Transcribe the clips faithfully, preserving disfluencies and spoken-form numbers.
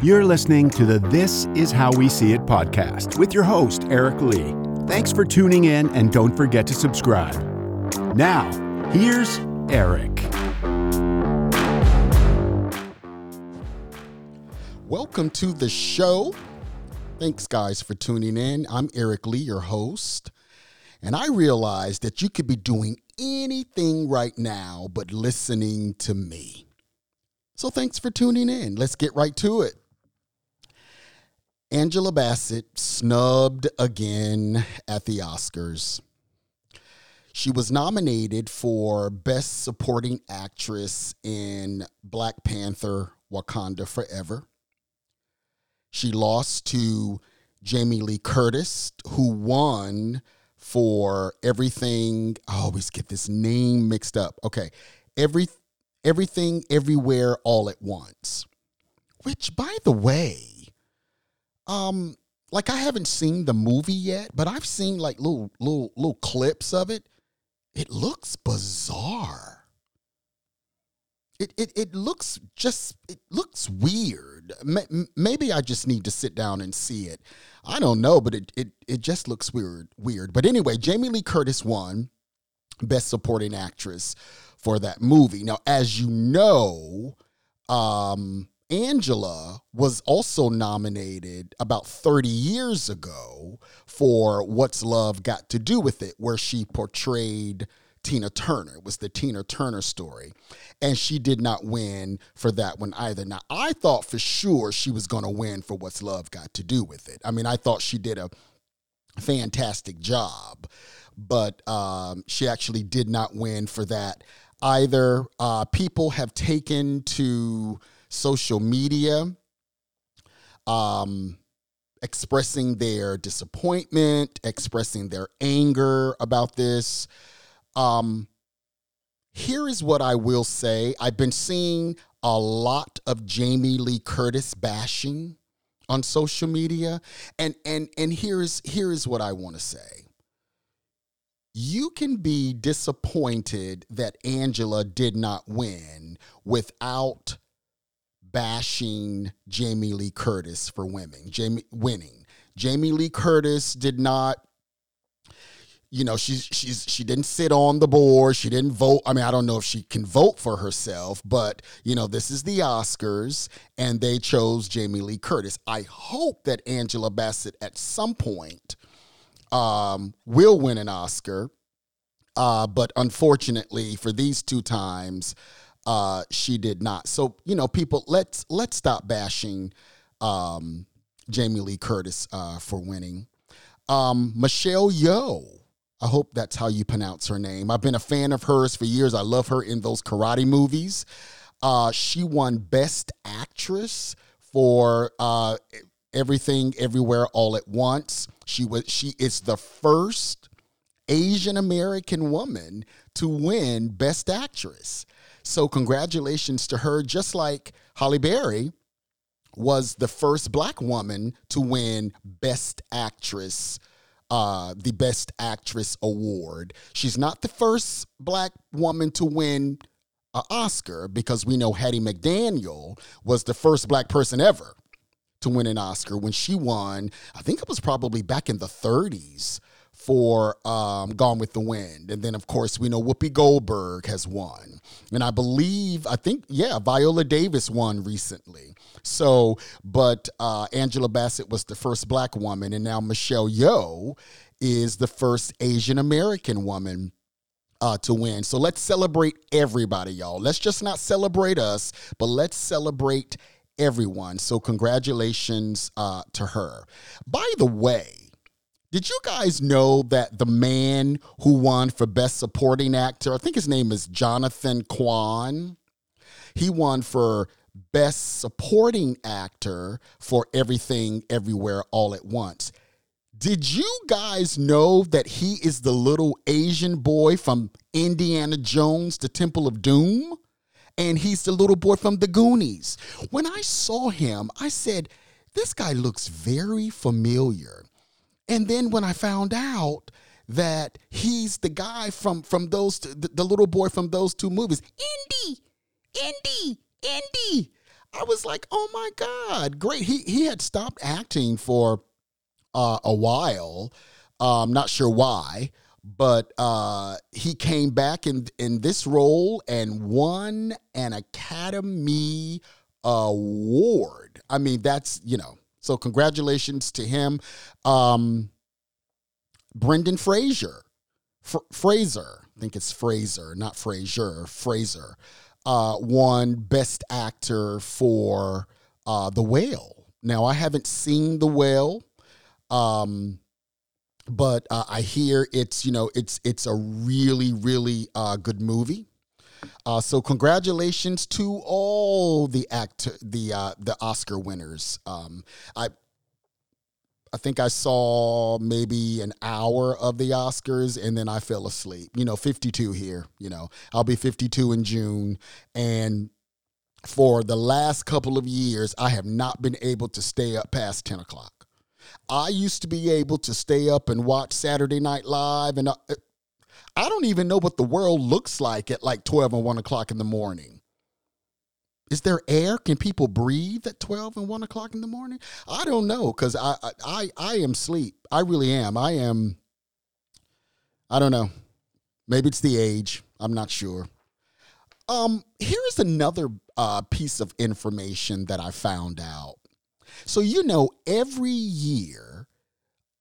You're listening to the This Is How We See It podcast with your host, Eric Lee. Thanks for tuning in, and don't forget to subscribe. Now, here's Eric. Welcome to the show. Thanks, guys, for tuning in. I'm Eric Lee, your host. And I realize that you could be doing anything right now but listening to me. So thanks for tuning in. Let's get right to it. Angela Bassett snubbed again at the Oscars. She was nominated for Best Supporting Actress in Black Panther: Wakanda Forever. She lost to Jamie Lee Curtis, who won for Everything. I always get this name mixed up. Okay. Every, everything, Everywhere, All at Once. Which, by the way, um, like I haven't seen the movie yet, but I've seen like little little little clips of it. It looks bizarre. It it it looks just it looks weird. Maybe I just need to sit down and see it. I don't know, but it it it just looks weird weird. But anyway, Jamie Lee Curtis won Best Supporting Actress for that movie. Now, as you know, um, Angela was also nominated about thirty years ago for What's Love Got to Do With It, where she portrayed Tina Turner. It was the Tina Turner story. And she did not win for that one either. Now, I thought for sure she was going to win for What's Love Got to Do With It. I mean, I thought she did a fantastic job, but um, she actually did not win for that either. Uh, people have taken to social media um, expressing their disappointment, expressing their anger about this. Um, here is what I will say. I've been seeing a lot of Jamie Lee Curtis bashing on social media. And, and, and here is, here is what I want to say. You can be disappointed that Angela did not win without bashing Jamie Lee Curtis for winning. Jamie winning. Jamie Lee Curtis did not, you know, she's, she's, she didn't sit on the board. She didn't vote. I mean, I don't know if she can vote for herself, but, you know, this is the Oscars, and they chose Jamie Lee Curtis. I hope that Angela Bassett at some point um, will win an Oscar. Uh, but unfortunately for these two times, uh, she did not. So, you know, people, let's, let's stop bashing um, Jamie Lee Curtis uh, for winning. Um, Michelle Yeoh. I hope that's how you pronounce her name. I've been a fan of hers for years. I love her in those karate movies. Uh, she won Best Actress for uh, Everything, Everywhere, All at Once. She was she is the first Asian American woman to win Best Actress. So congratulations to her, just like Halle Berry was the first Black woman to win Best Actress. Uh, the Best Actress Award. She's not the first Black woman to win an Oscar, because we know Hattie McDaniel was the first Black person ever to win an Oscar when she won, I think it was probably back in the thirties for um, Gone with the Wind. And then, of course, we know Whoopi Goldberg has won. And I believe, I think, yeah, Viola Davis won recently. So, but uh, Angela Bassett was the first Black woman, and now Michelle Yeoh is the first Asian American woman uh, to win. So let's celebrate everybody, y'all. Let's just not celebrate us, but let's celebrate everyone. So congratulations uh, to her. By the way, did you guys know that the man who won for Best Supporting Actor, I think his name is Jonathan Kwan, he won for Best Supporting Actor for Everything, Everywhere, All at Once. Did you guys know that he is the little Asian boy from Indiana Jones, the Temple of Doom? And he's the little boy from the Goonies. When I saw him, I said, this guy looks very familiar. And then when I found out that he's the guy from, from those, the, the little boy from those two movies, Indy, Indy, Indy, I was like, oh my God, great. He he had stopped acting for uh, a while. Um, not sure why, but uh, he came back in in this role and won an Academy Award. I mean, that's, you know, so congratulations to him. Um, Brendan Fraser, Fr- Fraser, I think it's Fraser, not Frazier, Fraser, uh, won Best Actor for uh, The Whale. Now, I haven't seen The Whale, um, but uh, I hear it's, you know, it's it's a really, really uh, good movie. Uh, so congratulations to all the act the uh, the Oscar winners. Um, I I think I saw maybe an hour of the Oscars and then I fell asleep. You know, fifty-two here, you know, I'll be fifty-two in June. And for the last couple of years, I have not been able to stay up past ten o'clock. I used to be able to stay up and watch Saturday Night Live. And I, I don't even know what the world looks like at like twelve and one o'clock in the morning. Is there air? Can people breathe at twelve and one o'clock in the morning? I don't know, because I, I I am sleep. I really am. I am, I don't know. Maybe it's the age. I'm not sure. Um, here is another uh, piece of information that I found out. So, you know, every year,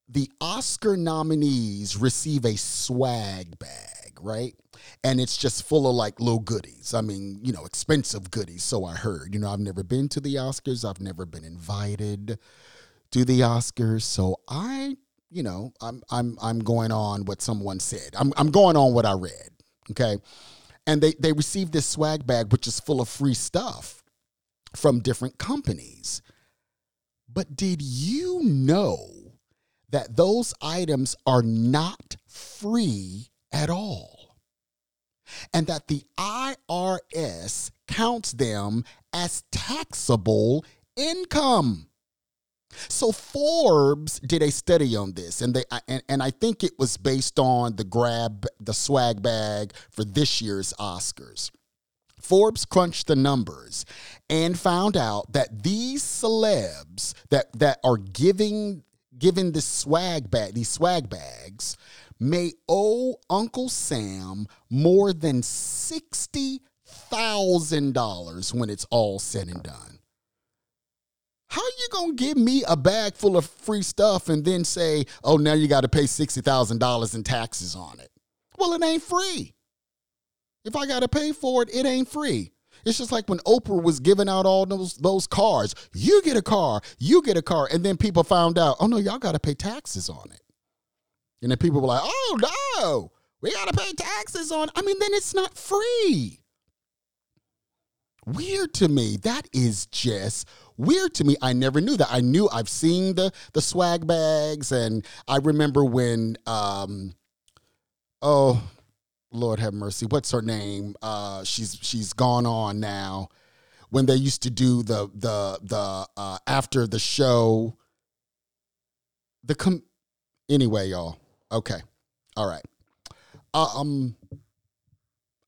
the Oscar nominees receive a swag bag, right? And it's just full of like little goodies. I mean, you know, expensive goodies. So I heard, you know, I've never been to the Oscars. I've never been invited to the Oscars. So I, you know, I'm I'm I'm going on what someone said. I'm I'm going on what I read. Okay. And they they received this swag bag, which is full of free stuff from different companies. But did you know that those items are not free at all, and that the I R S counts them as taxable income? So Forbes did a study on this, and they and, and I think it was based on the grab, the swag bag for this year's Oscars. Forbes crunched the numbers and found out that these celebs that, that are giving Given this swag bag, these swag bags may owe Uncle Sam more than sixty thousand dollars when it's all said and done. How you gonna give me a bag full of free stuff and then say, oh, now you got to pay sixty thousand dollars in taxes on it? Well, it ain't free. If I got to pay for it, it ain't free. It's just like when Oprah was giving out all those those cars. You get a car, you get a car. And then people found out, oh, no, y'all got to pay taxes on it. And then people were like, oh, no, we got to pay taxes on it. I mean, then it's not free. Weird to me. That is just weird to me. I never knew that. I knew I've seen the, the swag bags. And I remember when, um, oh, Lord have mercy, what's her name? Uh, she's she's gone on now. When they used to do the the the uh, after the show, the com- anyway, y'all. Okay, all right. Um,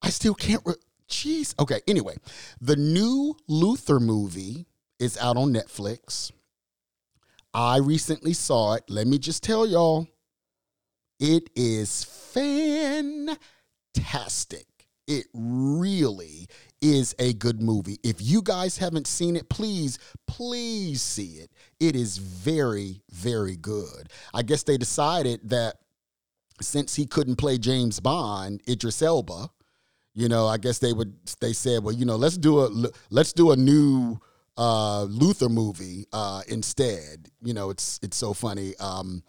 I still can't. Re- Jeez. Okay. Anyway, the new Luther movie is out on Netflix. I recently saw it. Let me just tell y'all, it is fantastic. Fantastic. It really is a good movie. If you guys haven't seen it, please, please see it. It is very, very good. I guess they decided that since he couldn't play James Bond, Idris Elba, you know, I guess they would, they said, well, you know, let's do a, let's do a new uh, Luther movie uh, instead. You know, it's, it's so funny. Um,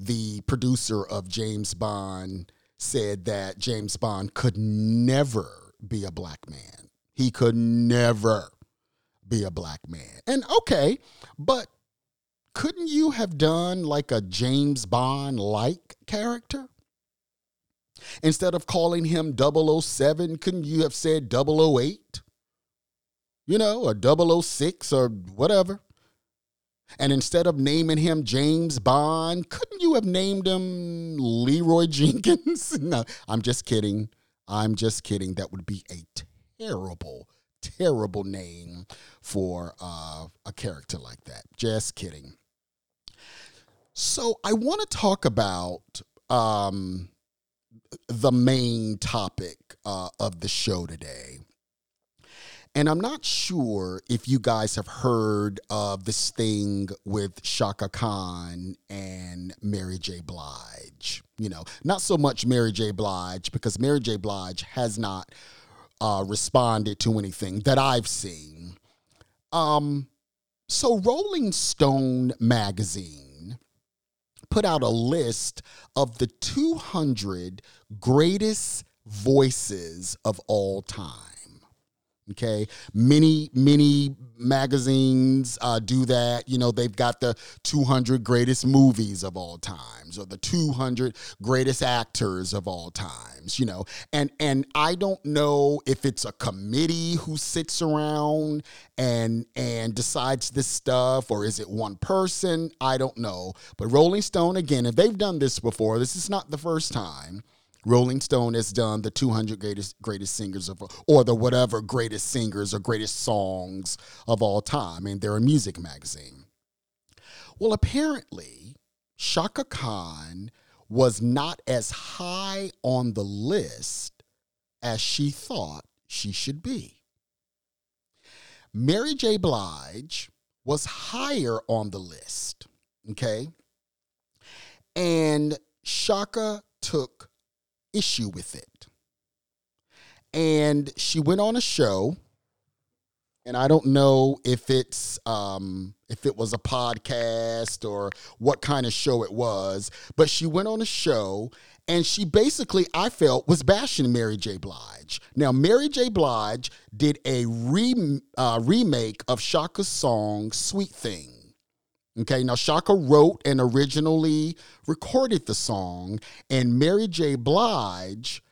the producer of James Bond said that James Bond could never be a black man. He could never be a black man. And okay, but couldn't you have done like a James Bond-like character? Instead of calling him double oh seven, couldn't you have said double oh eight? You know, or double oh six or whatever. And instead of naming him James Bond, couldn't you have named him Leroy Jenkins? No, I'm just kidding. I'm just kidding. That would be a terrible, terrible name for uh, a character like that. Just kidding. So I want to talk about um, the main topic uh, of the show today. And I'm not sure if you guys have heard of this thing with Chaka Khan and Mary J. Blige. You know, not so much Mary J. Blige, because Mary J. Blige has not uh, responded to anything that I've seen. Um, so Rolling Stone magazine put out a list of the two hundred greatest voices of all time. Okay, many, many magazines uh, do that. You know, they've got the two hundred greatest movies of all times or the two hundred greatest actors of all times, you know. And and I don't know if it's a committee who sits around and, and decides this stuff, or is it one person? I don't know. But Rolling Stone, again, if they've done this before, this is not the first time. Rolling Stone has done the two hundred greatest greatest singers of, or the whatever greatest singers or greatest songs of all time, and they're a music magazine. Well, apparently, Chaka Khan was not as high on the list as she thought she should be. Mary J. Blige was higher on the list, okay? And Chaka took issue with it. And she went on a show, and I don't know if it's um, if it was a podcast or what kind of show it was, but she went on a show and she basically, I felt, was bashing Mary J. Blige. Now, Mary J. Blige did a re- uh, remake of Chaka's song, Sweet Thing. Okay, now Chaka wrote and originally recorded the song, and Mary J. Blige,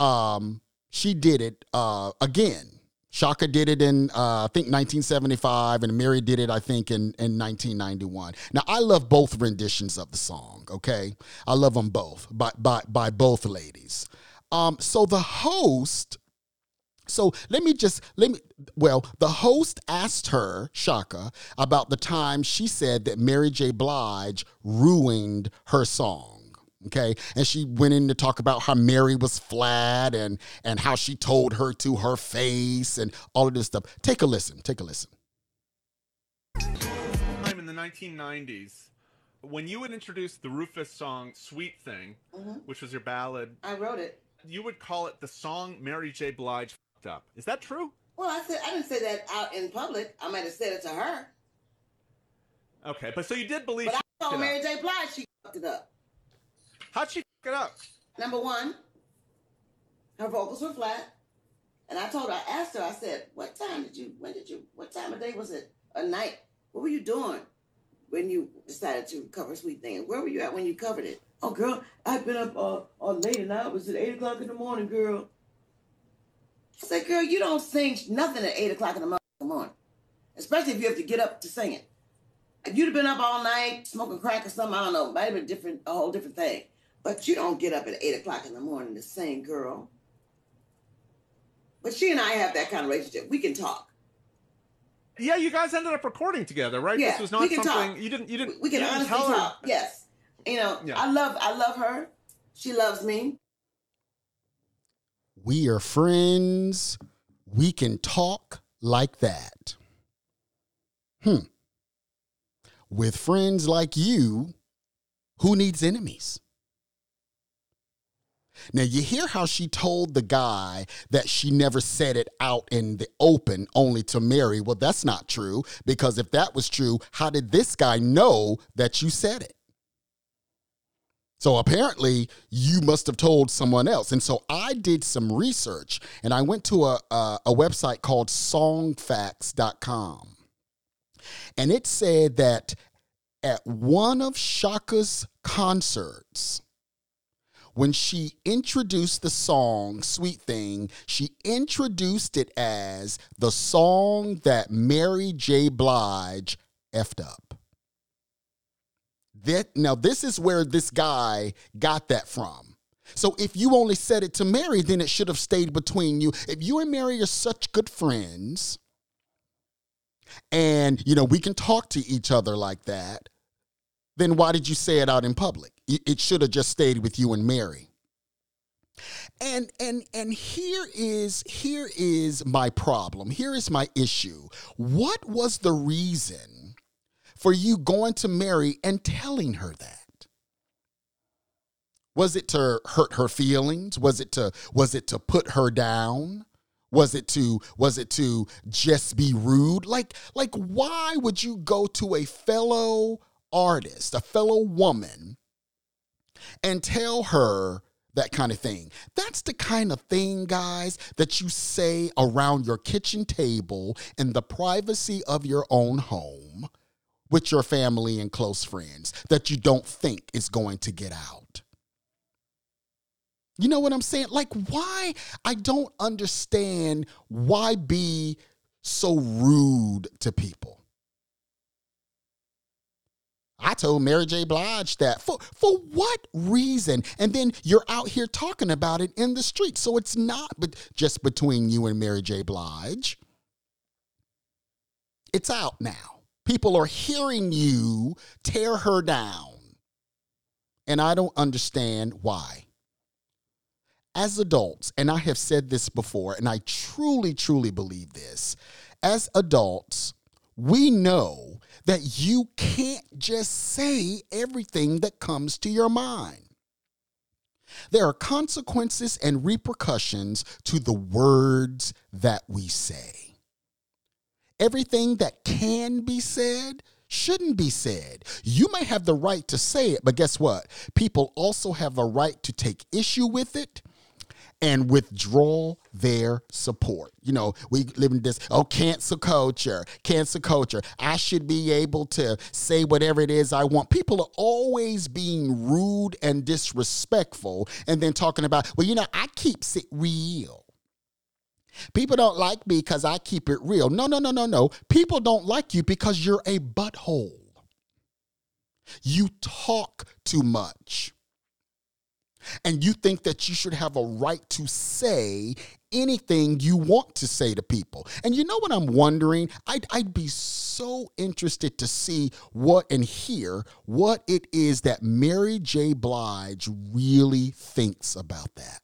um, she did it uh, again. Chaka did it in, uh, I think, nineteen seventy-five, and Mary did it, I think, in, in nineteen ninety-one. Now, I love both renditions of the song, okay? I love them both, by, by, by both ladies. Um, so the host... So let me just, let me, well, the host asked her, Chaka, about the time she said that Mary J. Blige ruined her song. Okay, and she went in to talk about how Mary was flat and, and how she told her to her face and all of this stuff. Take a listen, take a listen. Time in the nineteen nineties, when you would introduce the Rufus song, Sweet Thing, mm-hmm. which was your ballad. I wrote it. You would call it the song Mary J. Blige up. Is that true? Well, I said I didn't say that out in public. I might have said it to her. Okay, but so you did believe. But I told Mary J. Blige she fucked it up. How'd she fuck it up? Number one, her vocals were flat, and I told her. I asked her. I said, "What time did you? When did you? What time of day was it? A night? What were you doing when you decided to cover Sweet Thing? Where were you at when you covered it? Oh, girl, I've been up all, all late, and I was at eight o'clock in the morning, girl." I said, girl, you don't sing nothing at eight o'clock in the morning, especially if you have to get up to sing it. If you'd have been up all night smoking crack or something, I don't know, might have been different, a whole different thing. But you don't get up at eight o'clock in the morning to sing, girl. But she and I have that kind of relationship. We can talk. Yeah, you guys ended up recording together, right? Yeah, this was not we can something, talk. You didn't, you didn't, we can you honestly didn't talk, her. Yes. You know, yeah. I love, I love her. She loves me. We are friends. We can talk like that. Hmm. With friends like you, who needs enemies? Now, you hear how she told the guy that she never said it out in the open, only to Mary. Well, that's not true, because if that was true, how did this guy know that you said it? So apparently you must have told someone else. And so I did some research, and I went to a, a, a website called song facts dot com. And it said that at one of Chaka's concerts, when she introduced the song Sweet Thing, she introduced it as the song that Mary J. Blige effed up. That, now, this is where this guy got that from. So if you only said it to Mary, then it should have stayed between you. If you and Mary are such good friends, and, you know, we can talk to each other like that, then why did you say it out in public? It should have just stayed with you and Mary. And and and here is here is my problem. Here is my issue. What was the reason for you going to Mary and telling her that? Was it to hurt her feelings? Was it to was it to put her down? Was it to was it to just be rude? Like like why would you go to a fellow artist, a fellow woman, and tell her that kind of thing? That's the kind of thing, guys, that you say around your kitchen table in the privacy of your own home with your family and close friends that you don't think is going to get out. You know what I'm saying? Like, why? I don't understand why be so rude to people. I told Mary J. Blige that. For, for what reason? And then you're out here talking about it in the street. So it's not but just between you and Mary J. Blige. It's out now. People are hearing you tear her down. And I don't understand why. As adults, and I have said this before, and I truly, truly believe this, as adults, we know that you can't just say everything that comes to your mind. There are consequences and repercussions to the words that we say. Everything that can be said shouldn't be said. You may have the right to say it, but guess what? People also have a right to take issue with it and withdraw their support. You know, we live in this, oh, cancel culture, cancel culture. I should be able to say whatever it is I want. People are always being rude and disrespectful and then talking about, well, you know, I keep it real. People don't like me because I keep it real. No, no, no, no, no. People don't like you because you're a butthole. You talk too much. And you think that you should have a right to say anything you want to say to people. And you know what I'm wondering? I'd, I'd be so interested to see what and hear what it is that Mary J. Blige really thinks about that.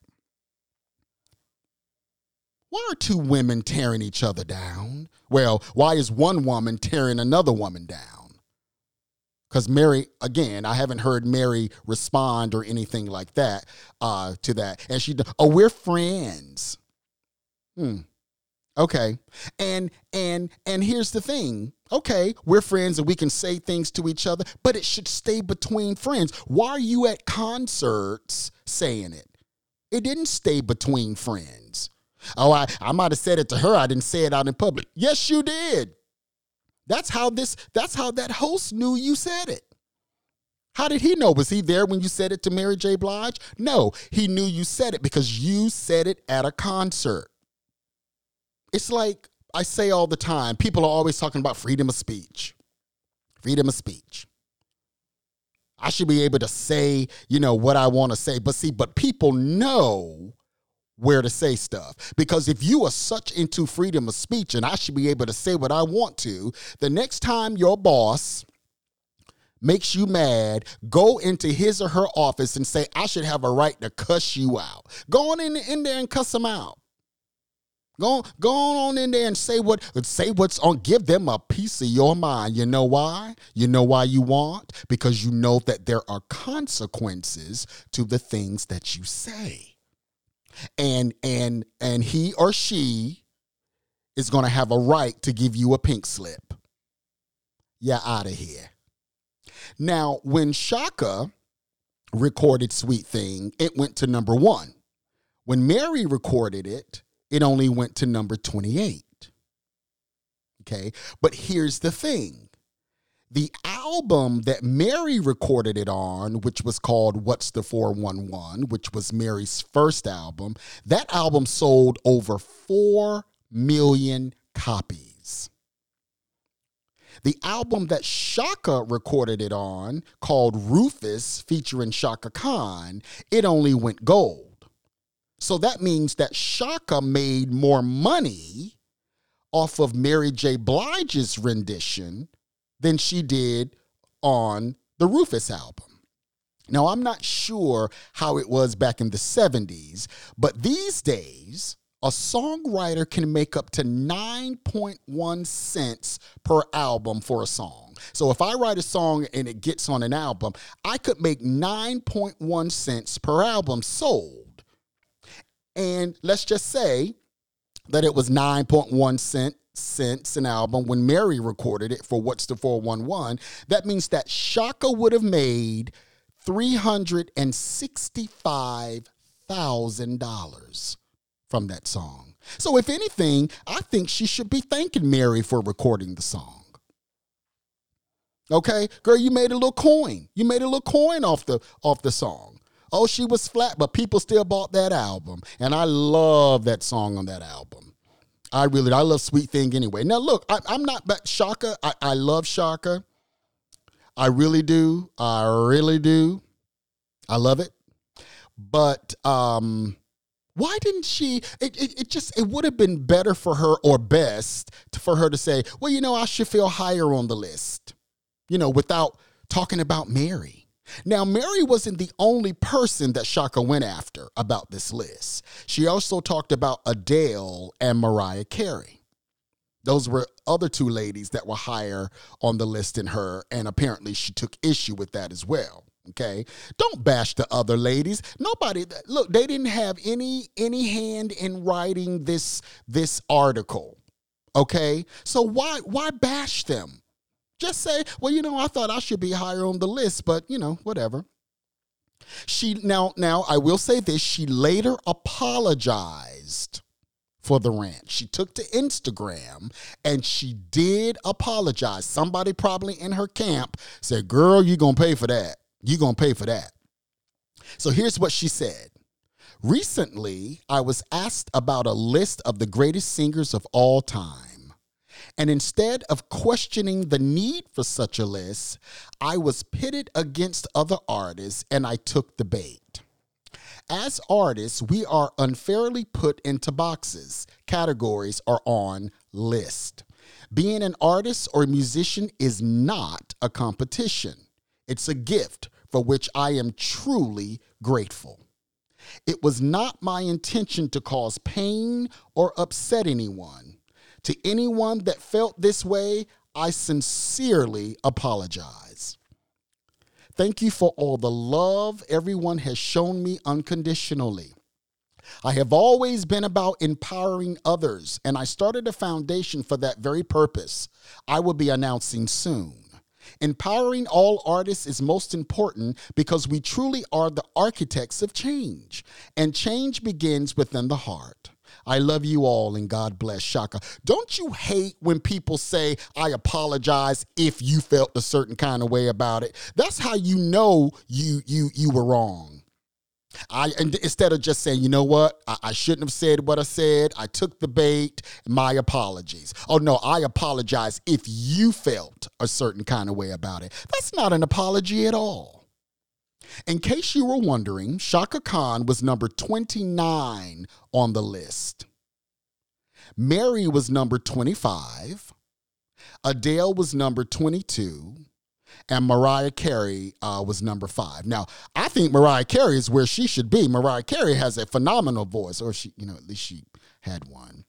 Why are two women tearing each other down? Well, why is one woman tearing another woman down? Because Mary, again, I haven't heard Mary respond or anything like that uh, to that. And she, oh, we're friends. Hmm. Okay. And, and, and here's the thing. Okay, we're friends and we can say things to each other, but it should stay between friends. Why are you at concerts saying it? It didn't stay between friends. Oh, I, I might have said it to her. I didn't say it out in public. Yes, you did. That's how this, that's how that host knew you said it. How did he know? Was he there when you said it to Mary J. Blige? No, he knew you said it because you said it at a concert. It's like I say all the time, people are always talking about freedom of speech. Freedom of speech. I should be able to say, you know, what I want to say. But see, but people know where to say stuff. Because if you are such into freedom of speech and I should be able to say what I want to, the next time your boss makes you mad, go into his or her office and say, I should have a right to cuss you out. Go on in, in there and cuss them out. Go, go on in there and say what, say what's on, give them a piece of your mind. You know why? You know why you want? Because you know that there are consequences to the things that you say. And and and he or she is going to have a right to give you a pink slip. You're out of here. Now, when Chaka recorded Sweet Thing, it went to number one. When Mary recorded it, it only went to number twenty-eight. Okay, but here's the thing. The album that Mary recorded it on, which was called What's the four one one, which was Mary's first album, that album sold over four million copies. The album that Chaka recorded it on, called Rufus, featuring Chaka Khan, it only went gold. So that means that Chaka made more money off of Mary J. Blige's rendition than she did on the Rufus album. Now, I'm not sure how it was back in the seventies, but these days, a songwriter can make up to nine point one cents per album for a song. So if I write a song and it gets on an album, I could make nine point one cents per album sold. And let's just say that it was nine point one cents. Since an album when Mary recorded it for What's the four one one, that means that Chaka would have made three hundred sixty-five thousand dollars from that song. So if anything, I think she should be thanking Mary for recording the song. Okay, girl, you made a little coin. You made a little coin off the off the song. Oh, she was flat, but people still bought that album. And I love that song on that album. I really, I love Sweet Thing anyway. Now, look, I, I'm not, but Chaka, I, I love Chaka. I really do. I really do. I love it. But um, why didn't she, it, it, it just, it would have been better for her, or best for her to say, well, you know, I should feel higher on the list, you know, without talking about Mary. Now, Mary wasn't the only person that Chaka went after about this list. She also talked about Adele and Mariah Carey. Those were other two ladies that were higher on the list than her, and apparently she took issue with that as well, okay? Don't bash the other ladies. Nobody, look, they didn't have any any hand in writing this, this article, okay? So why why bash them? Just say, well, you know, I thought I should be higher on the list, but, you know, whatever. She now, now I will say this. She later apologized for the rant. She took to Instagram and she did apologize. Somebody probably in her camp said, girl, you're going to pay for that. You're going to pay for that. So here's what she said. Recently, I was asked about a list of the greatest singers of all time. And instead of questioning the need for such a list, I was pitted against other artists and I took the bait. As artists, we are unfairly put into boxes, categories, or on list. Being an artist or a musician is not a competition. It's a gift for which I am truly grateful. It was not my intention to cause pain or upset anyone. To anyone that felt this way, I sincerely apologize. Thank you for all the love everyone has shown me unconditionally. I have always been about empowering others, and I started a foundation for that very purpose. I will be announcing soon. Empowering all artists is most important because we truly are the architects of change, and change begins within the heart. I love you all, and God bless, Chaka. Don't you hate when people say, I apologize if you felt a certain kind of way about it? That's how you know you you you were wrong. I and instead of just saying, you know what, I, I shouldn't have said what I said. I took the bait. My apologies. Oh, no, I apologize if you felt a certain kind of way about it. That's not an apology at all. In case you were wondering, Chaka Khan was number twenty-nine on the list. Mary was number twenty-five. Adele was number twenty-two. And Mariah Carey uh, was number five. Now, I think Mariah Carey is where she should be. Mariah Carey has a phenomenal voice, or she, you know, at least she had one.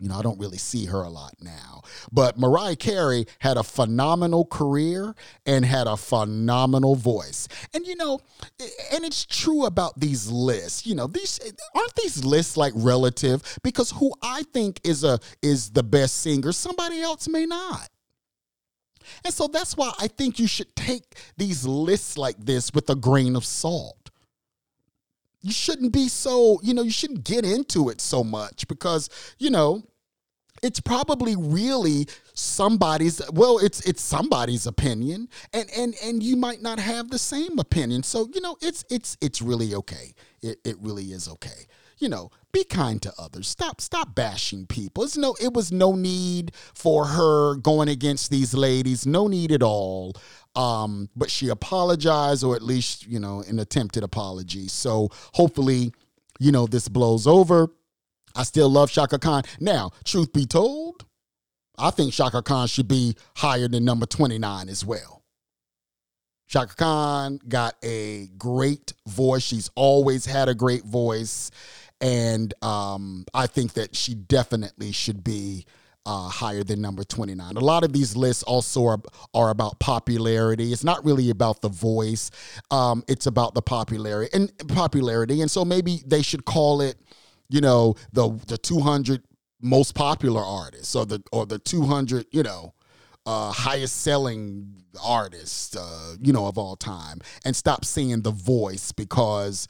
You know, I don't really see her a lot now. But Mariah Carey had a phenomenal career and had a phenomenal voice. And, you know, and it's true about these lists. You know, these aren't these lists like relative? Because who I think is a is the best singer, somebody else may not. And so that's why I think you should take these lists like this with a grain of salt. You shouldn't be so, you know, you shouldn't get into it so much because, you know, it's probably really somebody's, well, it's it's somebody's opinion and and and you might not have the same opinion. So, you know, it's it's it's really okay. It it really is okay. you know, be kind to others. Stop, stop bashing people. It's no, it was no need for her going against these ladies. No need at all. Um, but she apologized, or at least, you know, an attempted apology. So hopefully, you know, this blows over. I still love Chaka Khan. Now, truth be told, I think Chaka Khan should be higher than number twenty-nine as well. Chaka Khan got a great voice. She's always had a great voice. And um, I think that she definitely should be uh, higher than number twenty-nine. A lot of these lists also are, are about popularity. It's not really about the voice. Um, it's about the popularity and popularity. And so maybe they should call it, you know, the the two hundred most popular artists, or the or the two hundred, you know, uh, highest selling artists, uh, you know, of all time, and stop seeing the voice, because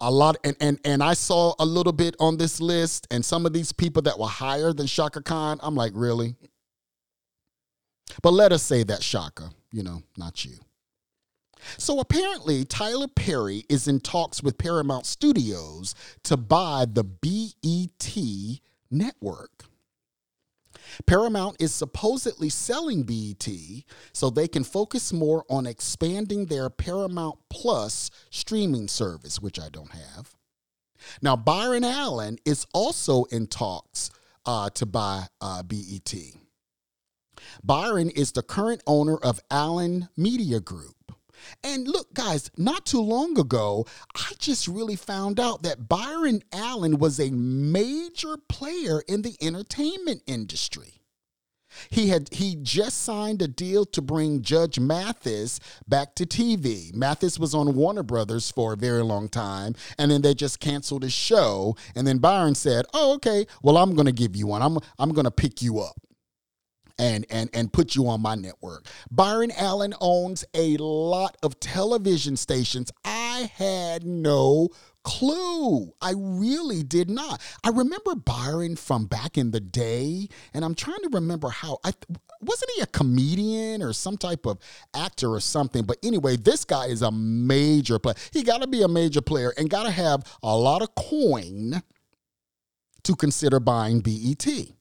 a lot, and, and and I saw a little bit on this list, and some of these people that were higher than Chaka Khan, I'm like, really? But let us say that Chaka, you know, not you. So apparently, Tyler Perry is in talks with Paramount Studios to buy the B E T network. Paramount is supposedly selling B E T so they can focus more on expanding their Paramount Plus streaming service, which I don't have. Now, Byron Allen is also in talks uh, to buy uh, B E T. Byron is the current owner of Allen Media Group. And look, guys, not too long ago, I just really found out that Byron Allen was a major player in the entertainment industry. He had he just signed a deal to bring Judge Mathis back to T V. Mathis was on Warner Brothers for a very long time, and then they just canceled his show. And then Byron said, "Oh, okay, well, I'm going to give you one. I'm I'm going to pick you up and and and put you on my network." Byron Allen owns a lot of television stations. I had no clue. I really did not. I remember Byron from back in the day, and I'm trying to remember how. I wasn't he a comedian or some type of actor or something? But anyway, this guy is a major player. He got to be a major player and got to have a lot of coin to consider buying B E T.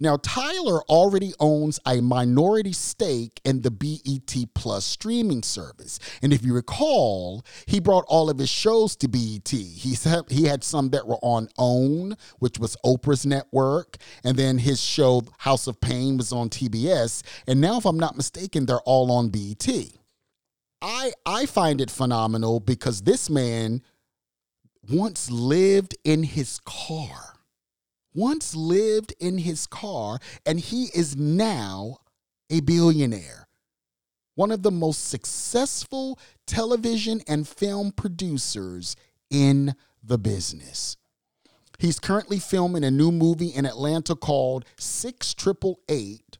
Now, Tyler already owns a minority stake in the B E T Plus streaming service. And if you recall, he brought all of his shows to B E T. He he had some that were on OWN, which was Oprah's network. And then his show, House of Pain, was on T B S. And now, if I'm not mistaken, they're all on B E T. I, I find it phenomenal because this man once lived in his car. once lived in his car, and he is now a billionaire, one of the most successful television and film producers in the business. He's currently filming a new movie in Atlanta called six eight eight eight,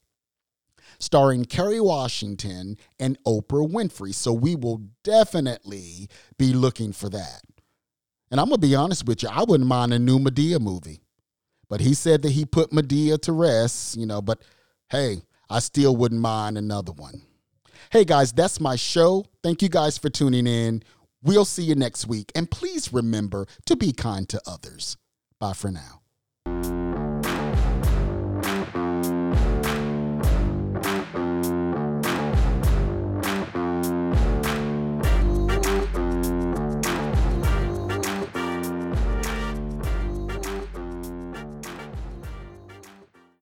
starring Kerry Washington and Oprah Winfrey, so we will definitely be looking for that. And I'm going to be honest with you, I wouldn't mind a new Madea movie. But he said that he put Madea to rest, you know, but hey, I still wouldn't mind another one. Hey, guys, that's my show. Thank you guys for tuning in. We'll see you next week. And please remember to be kind to others. Bye for now.